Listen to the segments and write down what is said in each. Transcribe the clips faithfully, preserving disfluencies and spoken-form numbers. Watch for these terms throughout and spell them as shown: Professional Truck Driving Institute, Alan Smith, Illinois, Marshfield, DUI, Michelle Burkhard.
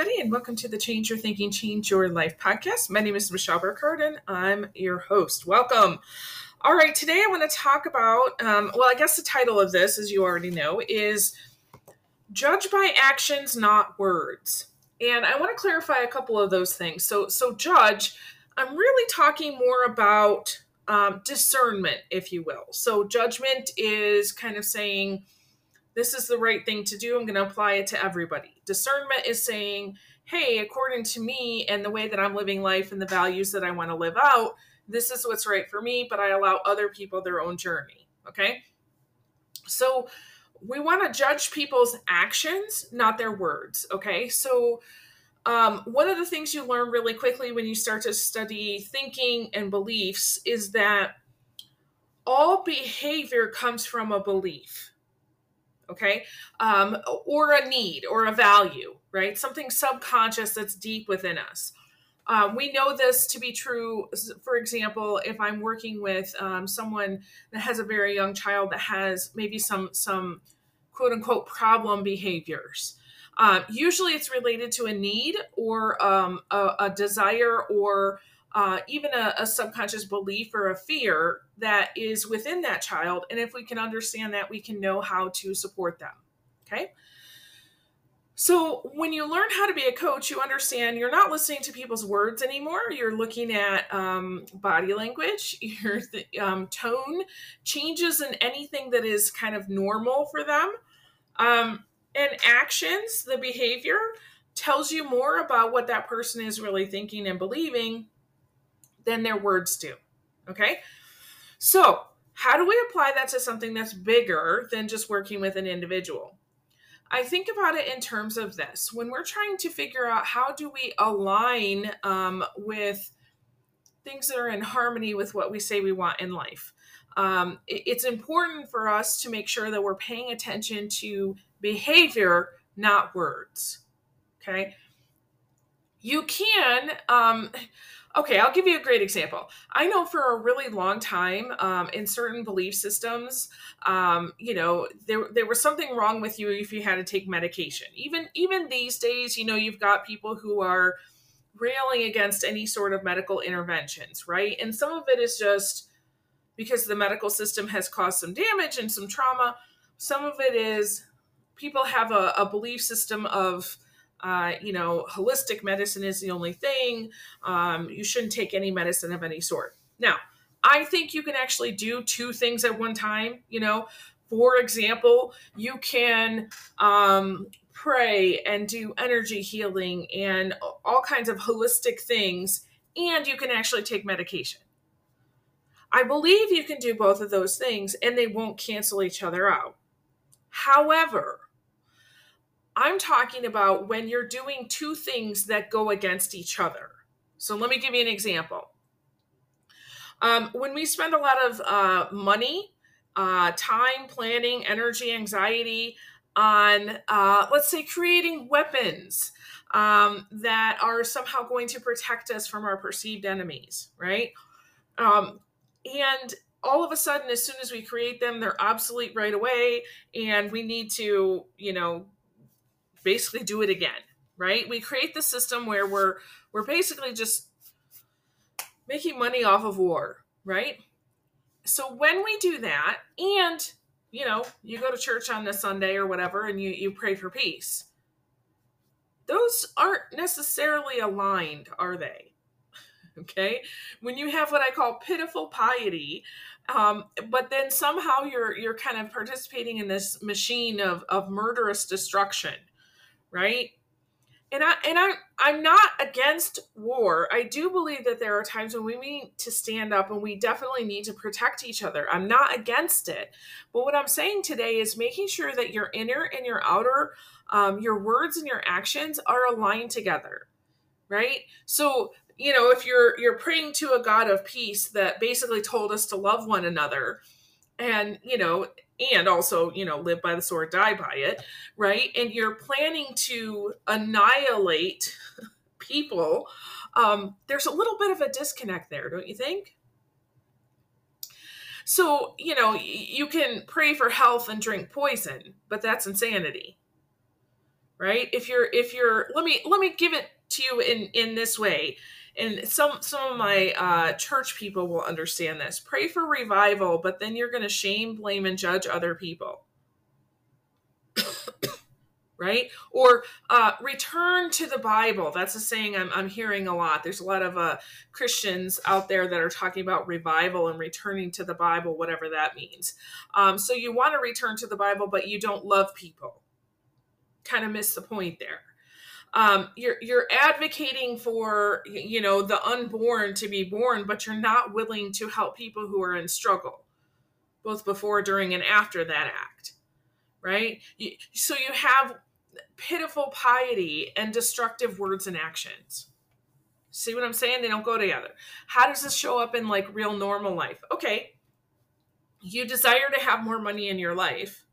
everybody, and welcome to the Change Your Thinking, Change Your Life podcast. My name is Michelle Burkhard, and I'm your host. Welcome. All right, today I want to talk about, um, well, I guess the title of this, as you already know, is Judge by Actions, Not Words. And I want to clarify a couple of those things. So, so judge, I'm really talking more about um, discernment, if you will. So judgment is kind of saying, this is the right thing to do. I'm going to apply it to everybody. Discernment is saying, hey, according to me and the way that I'm living life and the values that I want to live out, this is what's right for me, but I allow other people their own journey. Okay. So we want to judge people's actions, not their words. Okay. So um, one of the things you learn really quickly when you start to study thinking and beliefs is that all behavior comes from a belief. Okay, um, or a need or a value, right? Something subconscious that's deep within us. Um, we know this to be true. For example, if I'm working with um, someone that has a very young child that has maybe some some quote unquote problem behaviors, um, usually it's related to a need or um, a, a desire or Uh, even a, a subconscious belief or a fear that is within that child. And if we can understand that, we can know how to support them. Okay. So when you learn how to be a coach, you understand you're not listening to people's words anymore. You're looking at um, body language, your um, tone, changes in anything that is kind of normal for them. Um, and actions, the behavior tells you more about what that person is really thinking and believing than their words do. Okay. So how do we apply that to something that's bigger than just working with an individual? I think about it in terms of this. When we're trying to figure out how do we align um, with things that are in harmony with what we say we want in life, um, it, it's important for us to make sure that we're paying attention to behavior, not words. Okay. You can, um, okay, I'll give you a great example. I know for a really long time um, in certain belief systems, um, you know, there there was something wrong with you if you had to take medication. Even even these days, you know, you've got people who are railing against any sort of medical interventions, right? And some of it is just because the medical system has caused some damage and some trauma. Some of it is people have a, a belief system of, Uh, you know, holistic medicine is the only thing. Um, you shouldn't take any medicine of any sort. Now, I think you can actually do two things at one time. You know, for example, you can um, pray and do energy healing and all kinds of holistic things, and you can actually take medication. I believe you can do both of those things and they won't cancel each other out. However, I'm talking about when you're doing two things that go against each other. So let me give you an example. Um, when we spend a lot of uh, money, uh, time, planning, energy, anxiety on, uh, let's say, creating weapons um, that are somehow going to protect us from our perceived enemies, right? Um, and all of a sudden, as soon as we create them, they're obsolete right away, and we need to, you know, basically do it again, right? We create the system where we're we're basically just making money off of war, right? So when we do that, and you know, you go to church on a Sunday or whatever, and you, you pray for peace, those aren't necessarily aligned, are they? Okay. When you have what I call pitiful piety, um, but then somehow you're you're kind of participating in this machine of of murderous destruction. Right. And I, and I, I'm not against war. I do believe that there are times when we need to stand up and we definitely need to protect each other. I'm not against it. But what I'm saying today is making sure that your inner and your outer, um, your words and your actions are aligned together. Right. So, you know, if you're, you're praying to a God of peace that basically told us to love one another and, you know, and also, you know, live by the sword, die by it, right? And you're planning to annihilate people. Um, there's a little bit of a disconnect there, don't you think? So, you know, you can pray for health and drink poison, but that's insanity, right? If you're, if you're, let me, let me give it to you in, in this way. And some, some of my uh, church people will understand this. Pray for revival, but then you're going to shame, blame, and judge other people. Right? Or uh, return to the Bible. That's a saying I'm, I'm hearing a lot. There's a lot of uh, Christians out there that are talking about revival and returning to the Bible, whatever that means. Um, so you want to return to the Bible, but you don't love people. Kind of miss the point there. Um, you're, you're advocating for, you know, the unborn to be born, but you're not willing to help people who are in struggle, both before, during, and after that act, right? You, so you have pitiful piety and destructive words and actions. See what I'm saying? They don't go together. How does this show up in like real normal life? Okay. You desire to have more money in your life,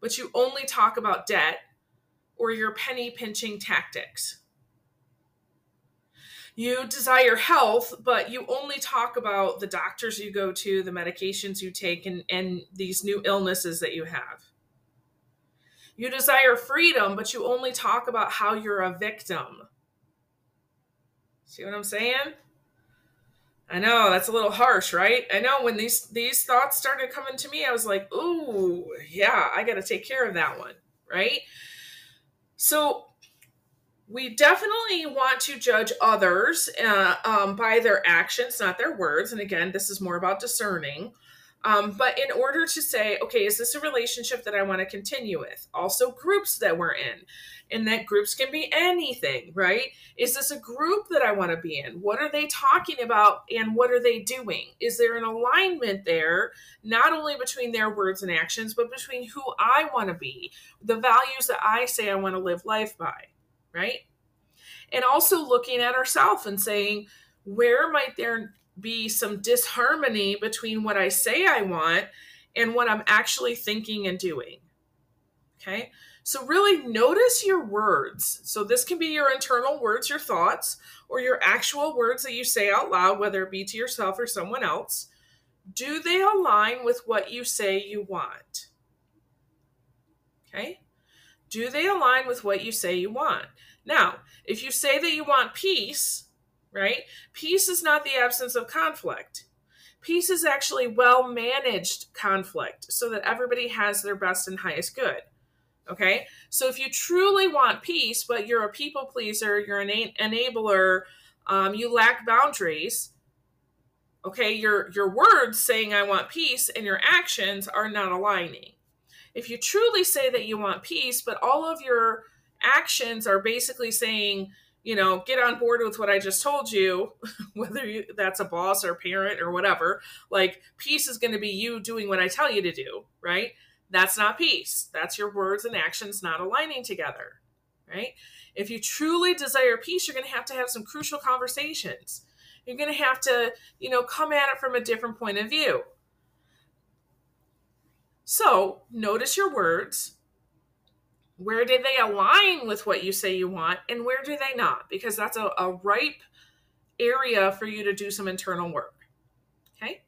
but you only talk about debt or your penny pinching tactics. You desire health, but you only talk about the doctors you go to, the medications you take, and, and these new illnesses that you have. You desire freedom, but you only talk about how you're a victim. See what I'm saying? I know, that's a little harsh, right? I know when these, these thoughts started coming to me, I was like, ooh, yeah, I got to take care of that one, right? So we definitely want to judge others uh, um, by their actions, not their words. And again, this is more about discerning. Um, but in order to say, okay, is this a relationship that I want to continue with? Also groups that we're in, and that groups can be anything, right? Is this a group that I want to be in? What are they talking about and what are they doing? Is there an alignment there, not only between their words and actions, but between who I want to be, the values that I say I want to live life by, right? And also looking at ourselves and saying, where might there be some disharmony between what I say I want and what I'm actually thinking and doing. Okay. So really notice your words. So this can be your internal words, your thoughts, or your actual words that you say out loud, whether it be to yourself or someone else. Do they align with what you say you want? Okay. Do they align with what you say you want? Now, if you say that you want peace, right? Peace is not the absence of conflict. Peace is actually well-managed conflict so that everybody has their best and highest good. Okay? So if you truly want peace, but you're a people pleaser, you're an enabler, um, you lack boundaries, okay, your, your words saying I want peace and your actions are not aligning. If you truly say that you want peace, but all of your actions are basically saying, you know, get on board with what I just told you, whether you, that's a boss or a parent or whatever, like peace is going to be you doing what I tell you to do, right? That's not peace. That's your words and actions not aligning together, right? If you truly desire peace, you're going to have to have some crucial conversations. You're going to have to, you know, come at it from a different point of view. So notice your words. Where do they align with what you say you want, and where do they not? Because that's a, a ripe area for you to do some internal work. Okay.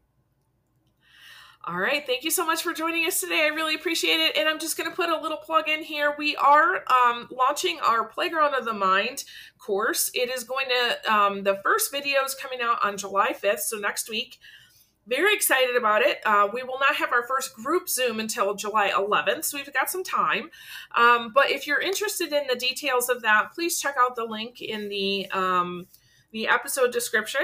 All right. Thank you so much for joining us today. I really appreciate it. And I'm just going to put a little plug in here. We are um, launching our Playground of the Mind course. It is going to, um, the first video is coming out on July fifth. So next week. Very excited about it. Uh, we will not have our first group Zoom until July eleventh, so we've got some time. Um, but if you're interested in the details of that, please check out the link in the um, the episode description.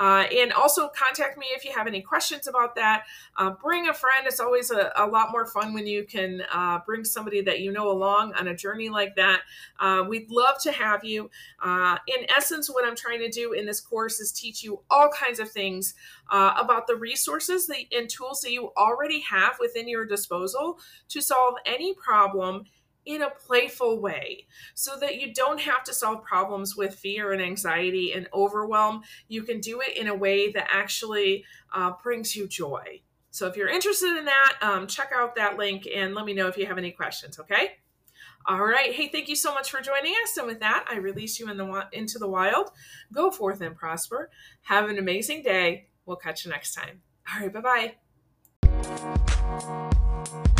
Uh, and also contact me if you have any questions about that. Uh, bring a friend. It's always a, a lot more fun when you can uh, bring somebody that you know along on a journey like that. Uh, we'd love to have you. Uh, in essence, what I'm trying to do in this course is teach you all kinds of things uh, about the resources that, and tools that you already have within your disposal to solve any problem in a playful way, so that you don't have to solve problems with fear and anxiety and overwhelm. You can do it in a way that actually uh, brings you joy. So if you're interested in that, um, check out that link and let me know if you have any questions, okay? All right. Hey, thank you so much for joining us. And with that, I release you in the, into the wild. Go forth and prosper. Have an amazing day. We'll catch you next time. All right. Bye-bye.